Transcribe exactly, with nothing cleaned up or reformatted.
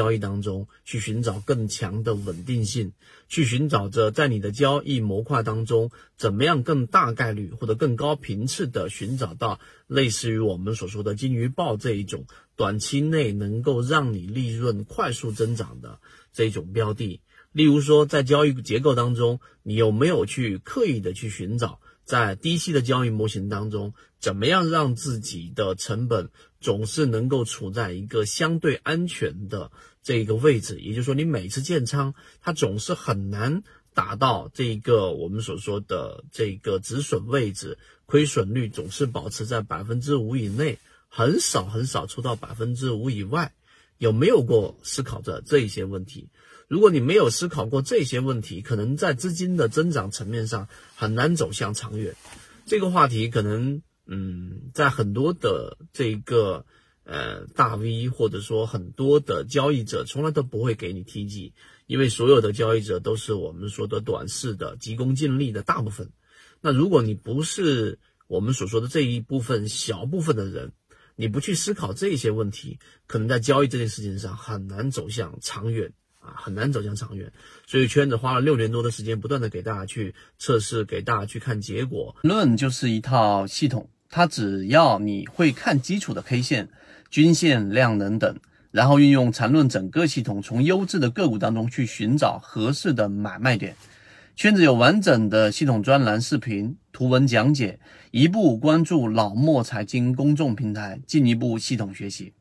交易当中去寻找更强的稳定性，去寻找着在你的交易模块当中怎么样更大概率或者更高频次的寻找到类似于我们所说的金鱼报这一种短期内能够让你利润快速增长的这种标的。例如说在交易结构当中，你有没有去刻意的去寻找在低息的交易模型当中怎么样让自己的成本总是能够处在一个相对安全的这个位置，也就是说你每次建仓它总是很难达到这个我们所说的这个止损位置，亏损率总是保持在 百分之五 以内，很少很少出到 百分之五 以外。有没有过思考着这一些问题？如果你没有思考过这些问题，可能在资金的增长层面上很难走向长远。这个话题可能嗯，在很多的这个呃大 V 或者说很多的交易者从来都不会给你提及，因为所有的交易者都是我们说的短视的急功近利的大部分。那如果你不是我们所说的这一部分小部分的人，你不去思考这些问题，可能在交易这件事情上很难走向长远啊，很难走向长远。所以圈子花了六年多的时间，不断的给大家去测试，给大家去看结果。论就是一套系统，它只要你会看基础的 K 线、均线、量能等，然后运用缠论整个系统，从优质的个股当中去寻找合适的买卖点。圈子有完整的系统专栏、视频、图文讲解，一步关注老莫财经公众平台，进一步系统学习。